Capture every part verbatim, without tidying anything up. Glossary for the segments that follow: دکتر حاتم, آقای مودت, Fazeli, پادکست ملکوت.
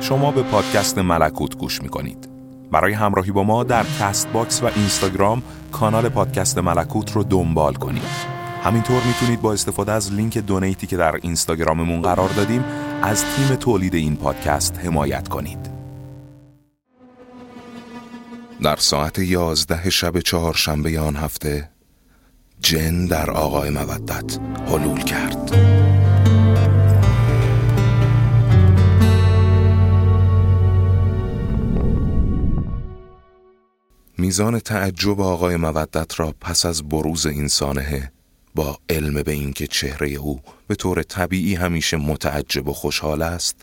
شما به پادکست ملکوت گوش میکنید. برای همراهی با ما در کست باکس و اینستاگرام کانال پادکست ملکوت رو دنبال کنید. همینطور میتونید با استفاده از لینک دونیتی که در اینستاگراممون قرار دادیم از تیم تولید این پادکست حمایت کنید. در ساعت یازده شب چهارشنبه آن هفته جن در آقای مودت حلول کرد. میزان تعجب آقای مودت را پس از بروز این سانحه با علم به این که چهره او به طور طبیعی همیشه متعجب و خوشحال است،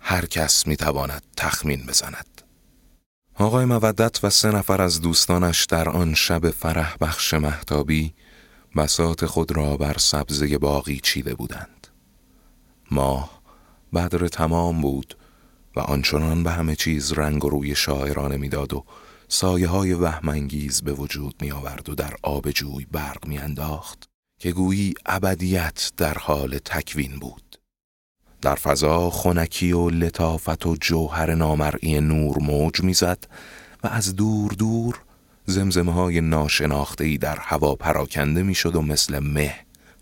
هر کس میتواند تخمین بزند. آقای مودت و سه نفر از دوستانش در آن شب فرح بخش مهتابی بساط خود را بر سبزه باغی چیده بودند. ماه بدر تمام بود و آنچنان به همه چیز رنگ و روی شاعرانه میداد و سایه های وهم‌انگیز به وجود می آورد و در آب جوی برق می انداخت که گویی ابدیت در حال تکوین بود. در فضا خنکی و لطافت و جوهر نامرئی نور موج می زد و از دور دور زمزمه های ناشناخته‌ای در هوا پراکنده می شد و مثل مه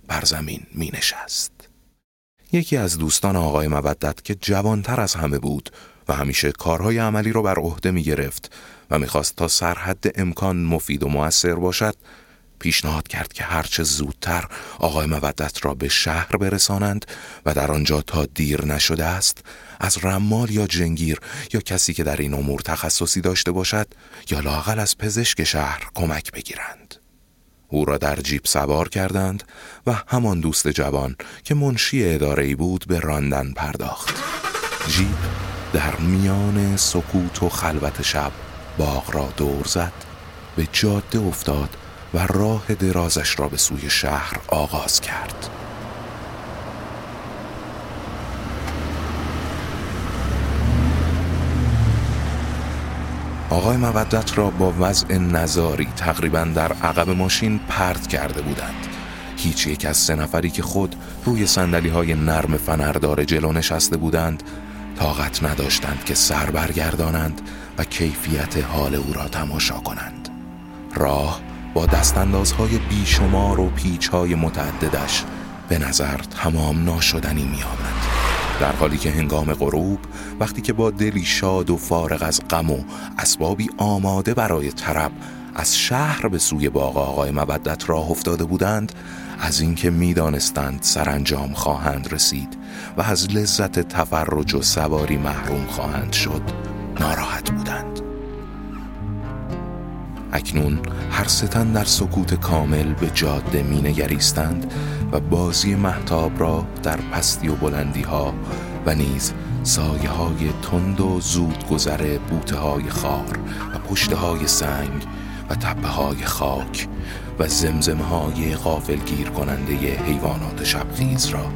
بر زمین می نشست. یکی از دوستان آقای مودت که جوانتر از همه بود و همیشه کارهای عملی را بر عهده می گرفت و می‌خواست تا سرحد امکان مفید و مؤثر باشد، پیشنهاد کرد که هرچه زودتر آقای مودت را به شهر برسانند و در آنجا تا دیر نشده است از رمال یا جنگیر یا کسی که در این امور تخصصی داشته باشد یا لااقل از پزشک شهر کمک بگیرند. او را در جیپ سوار کردند و همان دوست جوان که منشی اداره‌ای بود به راندن پرداخت. جیپ در میان سکوت و خلوت شب باغ را دور زد، به جاده افتاد و راه درازش را به سوی شهر آغاز کرد. آقای مودت را با وضع نزاری تقریباً در عقب ماشین پرت کرده بودند. هیچ یک از سه نفری که خود روی صندلی‌های نرم فنردار جلو نشسته بودند طاقت نداشتند که سر برگردانند و کیفیت حال او را تماشا کنند. راه با دستاندازهای بیشمار و پیچهای متعددش به نظر تمام ناشدنی می آمد، در حالی که هنگام غروب وقتی که با دلی شاد و فارغ از غم و اسبابی آماده برای طرب از شهر به سوی باغ آقای مودت راه افتاده بودند، از اینکه میدانستند سرانجام خواهند رسید و از لذت تفرج و سواری محروم خواهند شد ناراحت بودند. اکنون هر سه تن در سکوت کامل به جاده مینگریستند و بازی مهتاب را در پستی و بلندی ها و نیز سایه های تند و زود گذره بوته های خار و پشته های سنگ و تپه های خاک و زمزمه های غافلگیر کننده حیوانات شبخیز را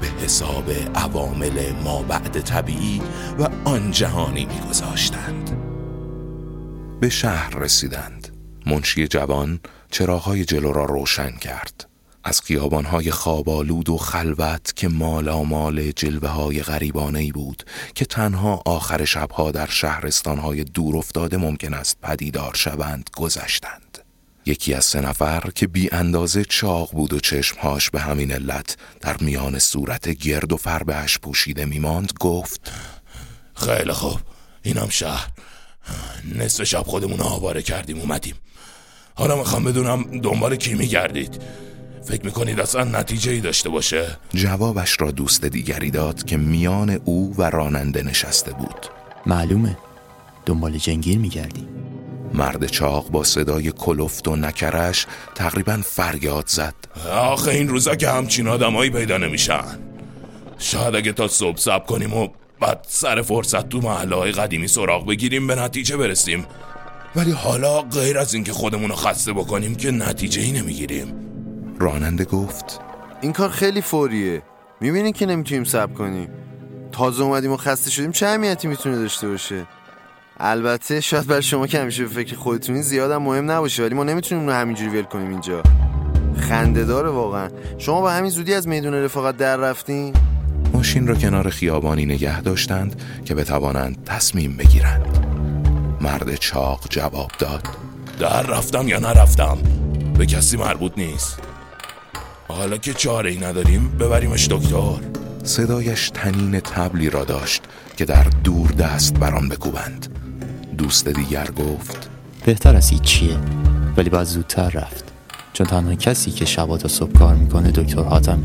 به حساب عوامل مابعد طبیعی و آن جهانی می‌گذاشتند. به شهر رسیدند. منشی جوان چراغ‌های جلو را روشن کرد. از خیابان‌های خواب‌آلود و خلوت که مالامال جلوه‌های غریبانه‌ای بود که تنها آخر شب‌ها در شهرستان‌های دور افتاده ممکن است پدیدار شوند گذشتند. یکی از سه نفر که بی اندازه چاق بود و چشمهاش به همین علت در میان صورت گرد و فربهش پوشیده میماند گفت: خیلی خوب، اینم شهر. نصف شب خودمون آواره کردیم اومدیم. حالا میخوام بدونم دنبال کی میگردید؟ فکر میکنید اصلا نتیجه ای داشته باشه؟ جوابش را دوست دیگری داد که میان او و راننده نشسته بود. معلومه دنبال جنگیر میگردیم. مرد چاق با صدای کلفت و نکرش تقریباً فریاد زد: آخه این روزا که همچین آدمایی پیدا نمیشن. شاید اگه تا صبح صبر کنیم و بعد سر فرصت تو محله‌های قدیمی سراغ بگیریم به نتیجه برسیم، ولی حالا غیر از اینکه خودمون رو خسته بکنیم که نتیجه‌ای نمیگیریم. راننده گفت: این کار خیلی فوریه، میبینین که نمیتونیم صبر کنیم. تازه اومدیم و خسته شدیم چه اهمیتی میتونه داشته باشه؟ البته شاید برای شما که همیشه به فکر خودتونین زیادم مهم نباشه، ولی ما نمیتونیم اون رو همینجوری ول کنیم. اینجا خنده داره واقعا. شما با همین زودی از میدون رفاقت در رفتین؟ ماشین را کنار خیابانی نگه داشتند که بتوانند تصمیم بگیرند. مرد چاق جواب داد: در رفتم یا نرفتم به کسی مربوط نیست. حالا که چاره ای نداریم ببریمش دکتر. صدایش تنین طبلی را داشت که در دور دست بران بکوبند. دوست دیگر گفت: بهتر از هیچیه، ولی باید زودتر رفت، چون تنها کسی که شبا تا صبح کار میکنه دکتر حاتم،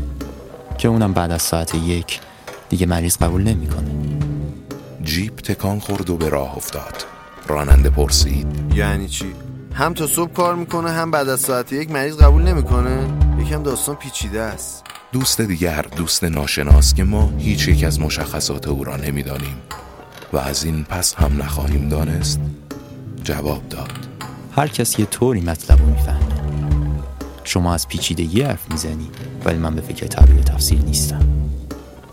که اونم بعد از ساعت یک دیگه مریض قبول نمیکنه. جیپ تکان خورد و به راه افتاد. راننده پرسید: یعنی چی؟ هم تا صبح کار میکنه، هم بعد از ساعت یک مریض قبول نمیکنه؟ یکم داستان پیچیده است. دوست دیگر، دوست ناشناس که ما هیچ یک از مشخصات او را نمیدانیم و از این پس هم نخواهیم دانست، جواب داد: هر کس یه طوری مطلب رو میفهمه. شما از پیچیدگی حرف میزنی، ولی من به فکر تعبیر تفسیر نیستم.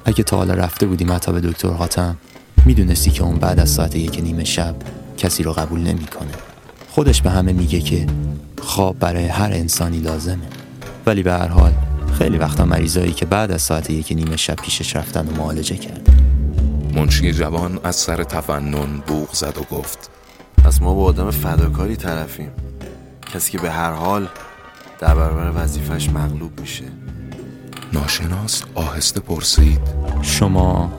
اگه تا حالا رفته بودی مطب دکتر حاتم، میدونستی که اون بعد از ساعت یک نیمه شب کسی رو قبول نمیکنه. خودش به همه میگه که خواب برای هر انسانی لازمه، ولی به هر حال خیلی وقتا مریضایی که بعد از ساعت یک نیمه شب پیشش رفتن و معالجه کرد. منشی جوان از سر تفنن بوق زد و گفت: پس ما با آدم فداکاری طرفیم، کسی که به هر حال در برابر وظیفه‌اش مغلوب میشه. ناشناس آهسته پرسید: شما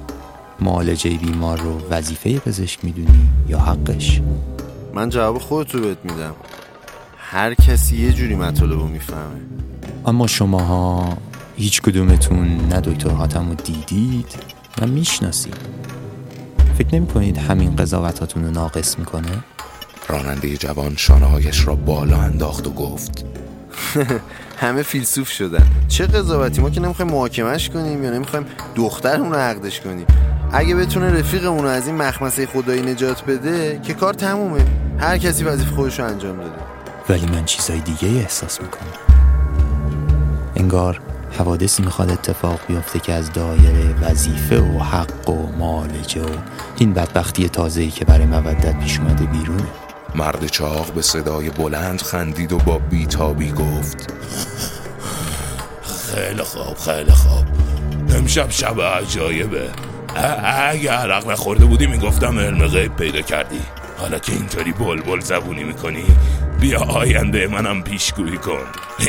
معالجه بیمار رو وظیفه پزشک میدونی یا حقش؟ من جواب خودتو بهت میدم. هر کسی یه جوری مطالبو میفهمه. اما شماها هیچ کدومتون نه دکتر حاتم رو دیدید نه میشناسید. فکر نمی کنید همین قضاوتاتون رو ناقص میکنه؟ راننده جوان شانه‌هایش را بالا انداخت و گفت: همه فیلسوف شدن. چه قضاوتی؟ ما که نمیخوایم محاکمش کنیم یا نمیخوایم دخترمون رو عقدش کنیم. اگه بتونه رفیقمون رو از این مخمسه خدایی نجات بده که کار تمومه. هر کسی وظیفه خودش رو انجام داده. ولی من چیزای دیگه احساس میکنم. انگار حوادثی میخواد اتفاق بیفته که از دایره وظیفه و حق و معالجه و این بدبختی تازه‌ای که برای مودت پیش اومده بیرونه. مرد چاق به صدای بلند خندید و با بیتابی گفت: خیلی خوب، خیلی خوب. امشب شب عجایبه. اگه عرق نخورده بودی میگفتم علم غیب پیدا کردی. حالا که اینطوری بلبل زبونی میکنی، بیا آینده منم پیشگویی کن.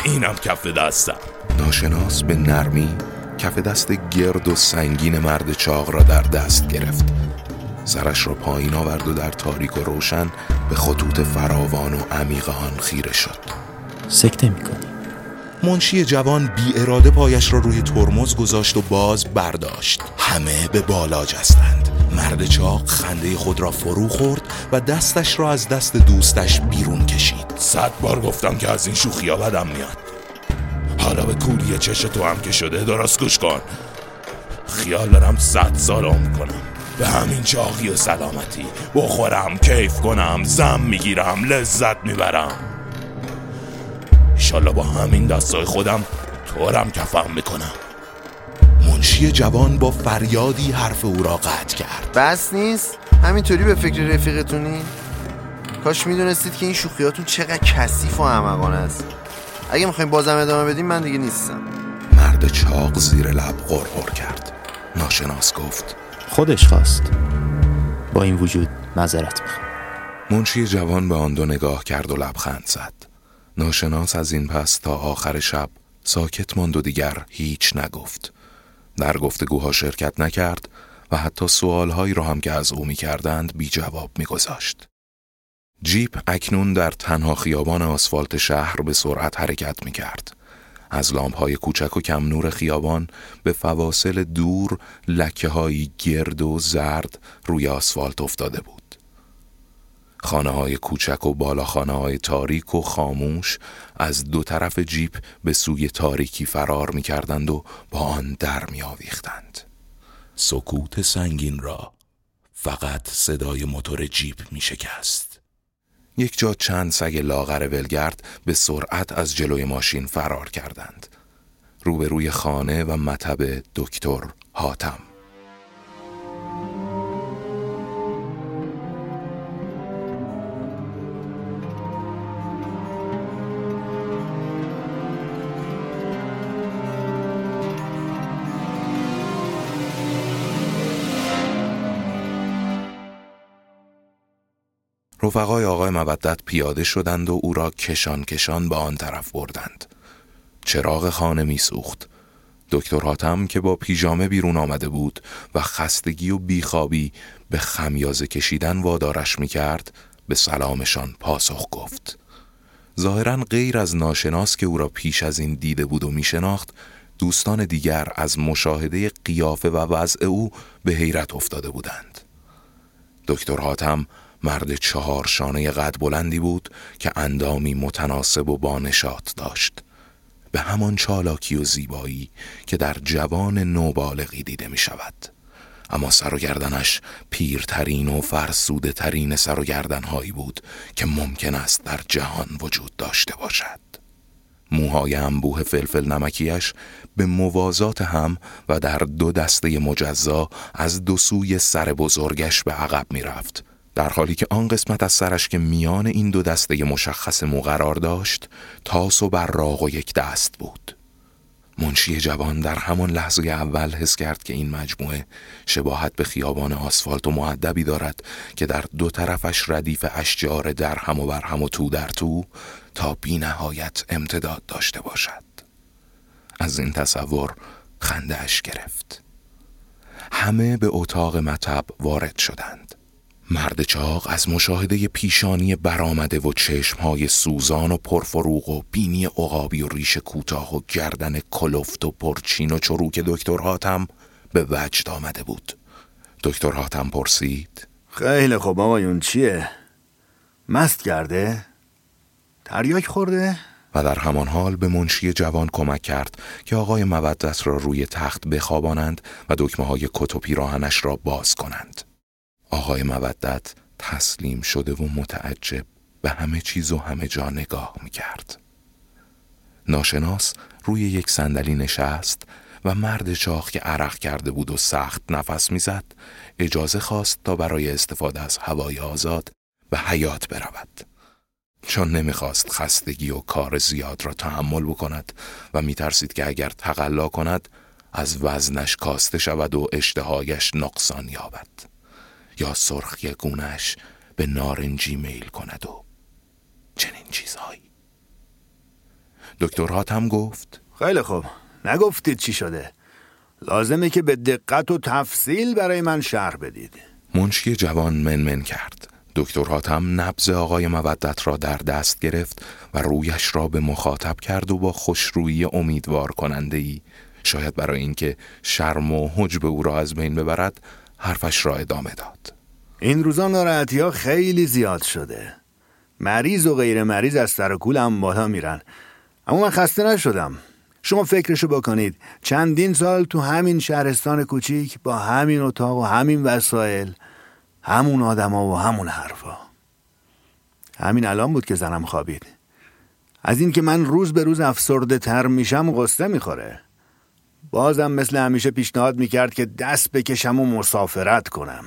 اینم کف دستم. ناشناس به نرمی کف دست گرد و سنگین مرد چاق را در دست گرفت. سرش را پایین آورد و در تاریک و روشن به خطوط فراوان و عمیق آن خیره شد. سکته میکنی. منشی جوان بی اراده پایش را روی ترمز گذاشت و باز برداشت. همه به بالا جستند. مرد چاق خنده خود را فرو خورد و دستش را از دست دوستش بیرون کشید. صد بار گفتم که از این شوخیا بدم میاد. حالا به کوری چش تو هم که شده درست گوش کن. خیال دارم صد سال عمر کنم. به همین چاقی و سلامتی بخورم، کیف کنم، زم میگیرم، لذت میبرم. انشالله با همین دستای خودم طورم کفم میکنم. منشی جوان با فریادی حرف او را قطع کرد. بس نیست؟ همینطوری به فکر رفیقتونی؟ کاش میدونستید که این شوخیاتون چقدر کثیف و احمقانه است. اگه میخوایم بازم ادامه بدیم من دیگه نیستم. مرد چاق زیر لب غرغر کرد. ناشناس گفت: خودش خواست. با این وجود معذرت میخوام. منشی جوان به آن دو نگاه کرد و لبخند زد. ناشناس از این پس تا آخر شب ساکت ماند و دیگر هیچ نگفت. در گفتگوها شرکت نکرد و حتی سوالهایی را هم که از او میکردند بی جواب میگذاشت. جیپ اکنون در تنها خیابان آسفالت شهر به سرعت حرکت میکرد. از لامپ‌های کوچک و کم نور خیابان به فواصل دور لکه‌هایی گرد و زرد روی آسفالت افتاده بود. خانه‌های کوچک و بالاخانه‌های تاریک و خاموش از دو طرف جیپ به سوی تاریکی فرار می‌کردند و با آن در می‌آویختند. سکوت سنگین را فقط صدای موتور جیپ می‌شکست. یک جا چند سگ لاغر ولگرد به سرعت از جلوی ماشین فرار کردند، روبروی خانه و مطب دکتر حاتم. رفقای آقای مودت پیاده شدند و او را کشان کشان به آن طرف بردند. چراغ خانه می سوخت. دکتر حاتم که با پیژامه بیرون آمده بود و خستگی و بیخوابی به خمیازه کشیدن وادارش می کرد، به سلامشان پاسخ گفت. ظاهراً غیر از ناشناس که او را پیش از این دیده بود و می شناخت، دوستان دیگر از مشاهده قیافه و وضع او به حیرت افتاده بودند. دکتر حاتم مرد چهار شانه قد بلندی بود که اندامی متناسب و بانشاط داشت، به همان چالاکی و زیبایی که در جوان نوبالغی دیده می شود. اما سر و گردنش پیرترین و فرسوده ترین سر و گردنهایی بود که ممکن است در جهان وجود داشته باشد. موهای انبوه فلفل نمکیش به موازات هم و در دو دسته مجزا از دو سوی سر بزرگش به عقب می رفت، در حالی که آن قسمت از سرش که میان این دو دسته مشخص مو قرار داشت تاس و براق و یک دست بود. منشی جوان در همان لحظه اول حس کرد که این مجموعه شباهت به خیابان آسفالت و مؤدبی دارد که در دو طرفش ردیف اشجار در هم و بر هم و تو در تو تا بی نهایت امتداد داشته باشد. از این تصور خنده اش گرفت. همه به اتاق مطب وارد شدند. مرد چاق از مشاهده پیشانی برآمده و چشمهای سوزان و پرفروغ و بینی عقابی و ریش کوتاه و گردن کلفت و پرچین و چروک دکتر حاتم به وجد آمده بود. دکتر حاتم پرسید: خیلی خوب آقایون، چیه؟ مست کرده؟ تریاک خورده؟ و در همان حال به منشی جوان کمک کرد که آقای مودت را روی تخت بخوابانند و دکمه های کت و پیراهنش را باز کنند. آقای مودت تسلیم شده و متعجب به همه چیز و همه جا نگاه می‌کرد. ناشناس روی یک صندلی نشست و مرد چاق که عرق کرده بود و سخت نفس می‌زد اجازه خواست تا برای استفاده از هوای آزاد به حیات برود، چون نمی‌خواست خستگی و کار زیاد را تحمل بکند و می‌ترسید که اگر تقلا کند از وزنش کاسته شود و اشتهایش نقصان یابد یا سرخی گونه‌اش به نارنجی میل کند و چنین چیزهایی. دکتر حاتم گفت: خیلی خوب، نگفتید چی شده؟ لازمه که به دقت و تفصیل برای من شرح بدید. منشی جوان منمن کرد. دکتر حاتم نبض آقای مودت را در دست گرفت و رویش را به مخاطب کرد و با خوشرویی امیدوار کننده‌ای، شاید برای اینکه شرم و حجب او را از بین ببرد، حرفش را ادامه داد. این روزا ناراحتی‌ها خیلی زیاد شده. مریض و غیر مریض از سر و کولم بالا میرن. اما من خسته نشدم. شما فکرشو بکنید، چندین سال تو همین شهرستان کوچیک با همین اتاق و همین وسایل، همون آدما و همون حرفا. همین الان بود که زنم خوابید. از این که من روز به روز افسرده تر میشم قصه میخوره. بازم مثل همیشه پیشنهاد میکرد که دست بکشم و مسافرت کنم.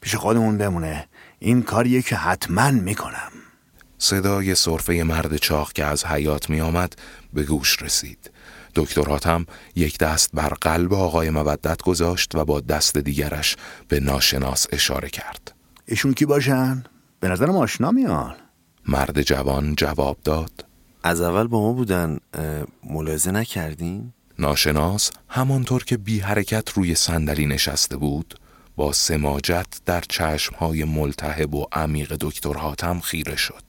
پیش خودمون بمونه، این کاریه که حتما میکنم. صدای سرفه مرد چاق که از حیاط میآمد به گوش رسید. دکتر حاتم یک دست بر قلب آقای مودت گذاشت و با دست دیگرش به ناشناس اشاره کرد. ایشون کی باشن؟ به نظرم آشنا میان. مرد جوان جواب داد: از اول با ما بودن، ملاحظه نکردین؟ ناشناس همانطور که بی حرکت روی صندلی نشسته بود، با سماجت در چشمهای ملتهب و عمیق دکتر حاتم خیره شد.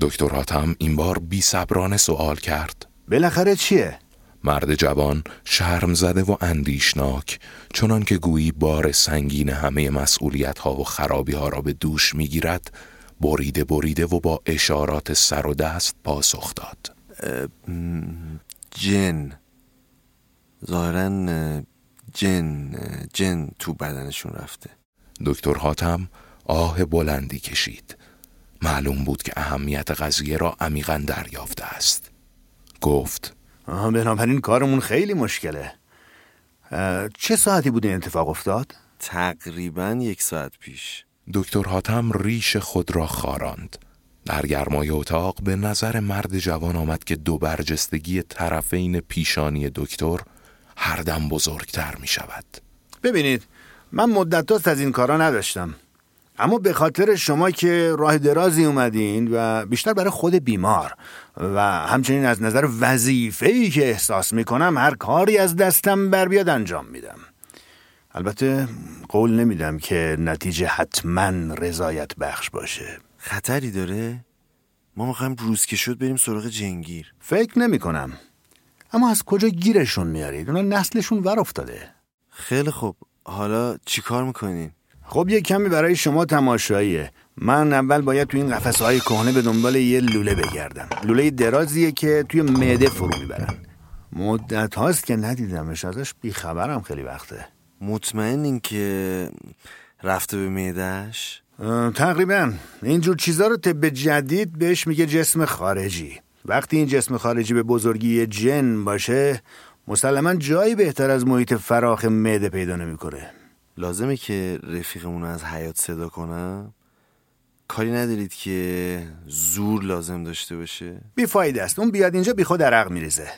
دکتر حاتم این بار بی صبرانه سوال کرد: بالاخره چیه؟ مرد جوان شرم‌زده و اندیشناک، چنان که گویی بار سنگین همه مسئولیت‌ها و خرابی‌ها را به دوش می‌گیرد، بریده بریده و با اشارات سر و دست پاسخ داد: جن. ظاهرن جن جن تو بدنشون رفته. دکتر حاتم آه بلندی کشید. معلوم بود که اهمیت قضیه را عمیقاً دریافته است. گفت: آها، بنابراین کارمون خیلی مشکله. چه ساعتی بود این اتفاق افتاد؟ تقریباً یک ساعت پیش. دکتر حاتم ریش خود را خاراند. در گرمای اتاق به نظر مرد جوان آمد که دو برجستگی طرفین پیشانی دکتر هر دم بزرگتر می شود. ببینید، من مدت از این کارا نداشتم. اما به خاطر شما که راه درازی اومدین و بیشتر برای خود بیمار و همچنین از نظر وظیفه‌ای که احساس میکنم هر کاری از دستم بر بیاد انجام میدم. البته قول نمیدم که نتیجه حتما رضایت بخش باشه. خطری داره؟ ما میخوایم روز که شد بریم سراغ جنگیر. فکر نمی کنم. اما از کجا گیرشون میارید؟ اونا نسلشون ور افتاده. خیلی خوب، حالا چی کار میکنین؟ خب یه کمی برای شما تماشاییه. من اول باید توی این قفسه‌های کهنه به دنبال یه لوله بگردم. لوله درازیه که توی معده فرو میبرن. مدت هاست که ندیدمش، ازش بیخبرم خیلی وقته. مطمئنین که رفته به معده‌اش؟ تقریبا. اینجور چیزا رو طب جدید بهش میگه جسم خارجی. وقتی این جسم خارجی به بزرگی جن باشه، مسلماً جایی بهتر از محیط فراخ معده پیدا نمی‌کنه. لازمه که رفیقمون رو از حیات صدا کنم؟ کاری ندارید که زور لازم داشته باشه؟ بیفایده است. اون بیاد اینجا بی خود عرق میریزه.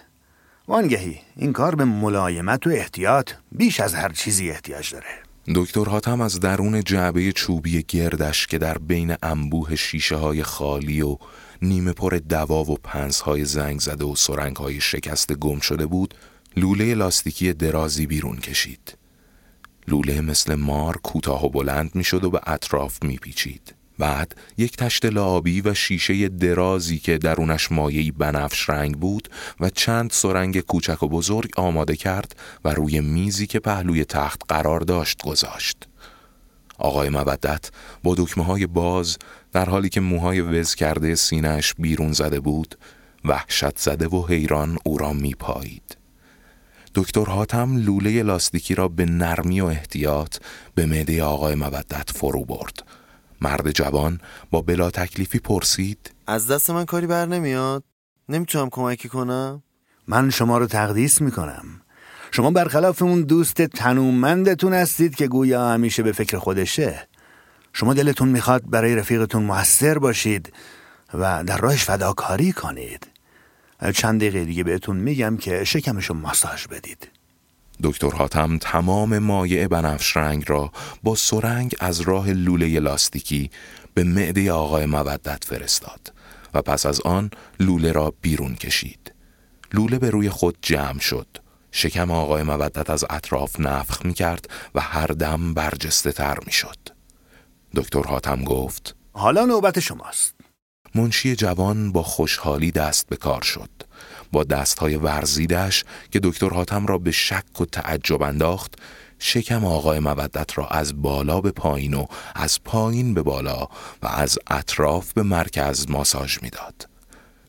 وانگهی این کار به ملایمت و احتیاط بیش از هر چیزی احتیاج داره. دکتر حاتم از درون جعبه چوبی گردش که در بین انبوه شیشه‌های خالی و نیمه پر دوا و پنس‌های زنگ زده و سرنگ‌های شکسته گم شده بود، لوله لاستیکی درازی بیرون کشید. لوله مثل مار کوتاه و بلند میشد و به اطراف میپیچید. بعد یک تشت لعابی و شیشه درازی که درونش مایعی بنفش رنگ بود و چند سرنگ کوچک و بزرگ آماده کرد و روی میزی که پهلوی تخت قرار داشت گذاشت. آقای مودت با دکمه‌های باز، در حالی که موهای وز کرده سینه‌اش بیرون زده بود، وحشت زده و حیران او را میپایید. دکتر حاتم لوله لاستیکی را به نرمی و احتیاط به معده آقای مودت فرو برد. مرد جوان با بلا تکلیفی پرسید: از دست من کاری بر نمیاد؟ نمیتونم کمکی کنم؟ من شما رو تقدیس میکنم. شما برخلاف اون دوست تنومندتون هستید که گویا همیشه به فکر خودشه. شما دلتون میخواد برای رفیقتون موثر باشید و در راهش فداکاری کنید. چند دقیقه دیگه بهتون میگم که شکمشو ماساژ بدید. دکتر حاتم تمام مایع بنفش رنگ را با سرنگ از راه لوله لاستیکی به معده آقای مودت فرستاد و پس از آن لوله را بیرون کشید. لوله به روی خود جمع شد. شکم آقای مودت از اطراف نفخ می کرد و هر دم برجسته تر می شد. دکتر حاتم گفت: حالا نوبت شماست. منشی جوان با خوشحالی دست به کار شد. با دستهای ورزیدش که دکتر حاتم را به شک و تعجب انداخت، شکم آقای مودت را از بالا به پایین و از پایین به بالا و از اطراف به مرکز ماساژ میداد.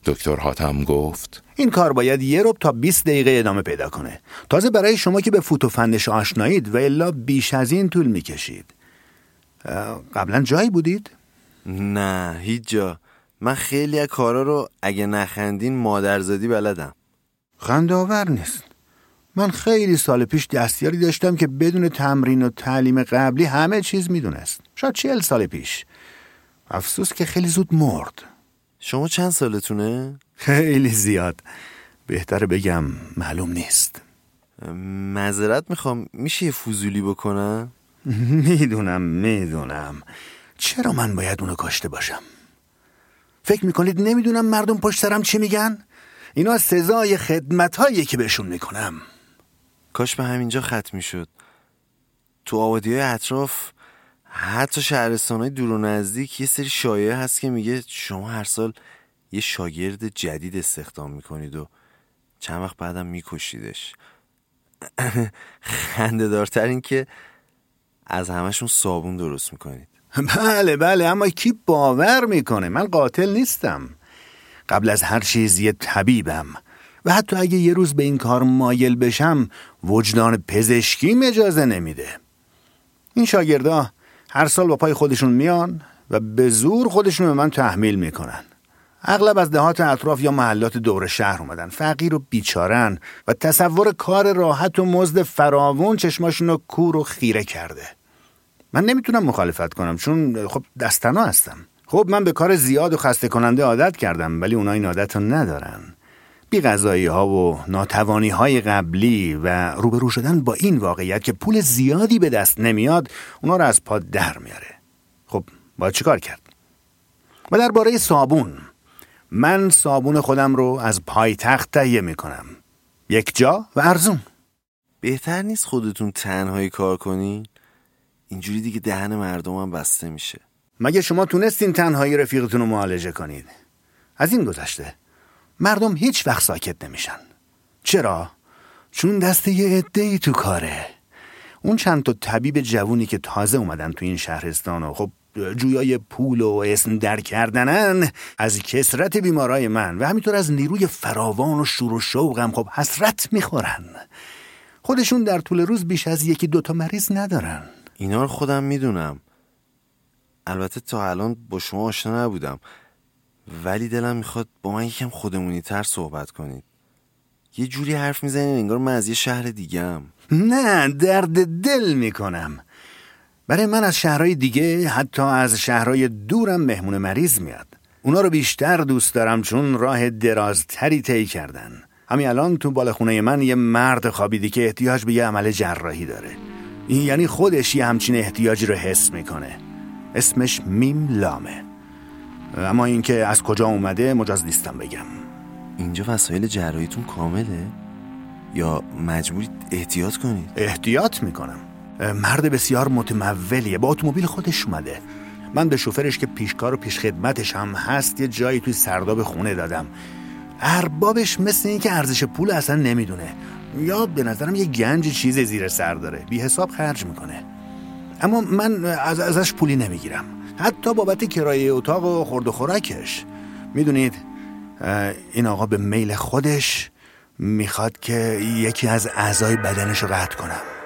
دکتر حاتم گفت: این کار باید یه ربع تا بیست دقیقه ادامه پیدا کنه. تازه برای شما که به فوت و فندش آشنایید، و الا بیش از این طول میکشید. قبلا جایی بودید؟ نه، هیچ جا. من خیلی از کارا رو اگه نخندین مادرزادی بلدم. خنداور نیست. من خیلی سال پیش دستیاری داشتم که بدون تمرین و تعلیم قبلی همه چیز میدونست. شاید چهل سال پیش. افسوس که خیلی زود مرد. شما چند سالتونه؟ خیلی زیاد. بهتر بگم معلوم نیست. معذرت میخوام، میشه فضولی بکنم؟ میدونم میدونم. چرا من باید اونو کاشته باشم؟ فکر میکنید نمیدونم مردم پشت سرم چی میگن؟ اینا سزای خدمت‌هایی که بهشون میکنم. کاش به همینجا ختم میشد. تو آبادی‌های اطراف، حتی شهرستان‌های دور و نزدیک، یه سری شایعه هست که میگه شما هر سال یه شاگرد جدید استخدام میکنید و چند وقت بعدم میکشیدش. خنده‌دارتر این که از همشون صابون درست میکنید. بله بله، اما کی باور میکنه؟ من قاتل نیستم. قبل از هر چیز یه طبیبم و حتی اگه یه روز به این کار مایل بشم، وجدان پزشکی اجازه نمیده. این شاگردا هر سال با پای خودشون میان و به زور خودشون به من تحمیل میکنن. اغلب از دهات اطراف یا محلات دور شهر اومدن، فقیر و بیچارن و تصور کار راحت و مزد فراوون چشماشون رو کور و خیره کرده. من نمیتونم مخالفت کنم چون خب دستنا هستم. خب من به کار زیاد و خسته کننده عادت کردم، ولی اونا این عادت رو ندارن. بی غذایی ها و ناتوانی های قبلی و روبرو شدن با این واقعیت که پول زیادی به دست نمیاد، اونا رو از پا در میاره. خب باید چیکار کرد؟ و درباره صابون، من صابون خودم رو از پایتخت تهیه میکنم، یک جا و ارزون. بهتر نیست خودتون تنهایی کار کنین؟ اینجوری دیگه دهن مردم هم بسته میشه. مگه شما تونستین تنهایی رفیقتون رو معالجه کنید؟ از این گذشته مردم هیچ وقت ساکت نمیشن. چرا؟ چون دسته یه عده‌ای تو کاره. اون چند تا طبیب جوونی که تازه اومدن تو این شهرستان و خب جویای پول و اسم در کردنن، از کثرت بیمارای من و همینطور از نیروی فراوان و شور و شوقم خب حسرت میخورن. خودشون در طول روز بیش از یکی دوتا مریض ندارن. اینا رو خودم میدونم. البته تا الان با شما آشنا نبودم، ولی دلم میخواد با من یکم خودمونی تر صحبت کنید. یه جوری حرف میزنین انگار من از یه شهر دیگه‌ام. نه، درد دل میکنم. برای من از شهرهای دیگه، حتی از شهرهای دورم مهمون مریض میاد. اونا رو بیشتر دوست دارم چون راه درازتری طی کردن. همین الان تو بالخونه من یه مرد خوابیده که احتیاج به یه عمل جراحی داره. این یعنی خودش یه همچین احتیاجی رو حس میکنه. اسمش میم لامه. اما اینکه از کجا اومده مجاز نیستم بگم. اینجا وسایل جراحیتون کامله؟ یا مجبورید احتیاط کنید؟ احتیاط میکنم. مرد بسیار متمولیه، با اتومبیل خودش اومده. من به شوفرش که پیشکار و پیشخدمتش هم هست یه جایی توی سرداب خونه دادم. اربابش مثل این که ارزش پول اصلا نمیدونه، یا به نظرم یه گنج چیز زیر سر داره، بی حساب خرج میکنه. اما من از ازش پولی نمیگیرم، حتی بابت کرایه اتاق و خورد و خوراکش. میدونید این آقا به میل خودش میخواد که یکی از اعضای بدنش رو قطع کنم.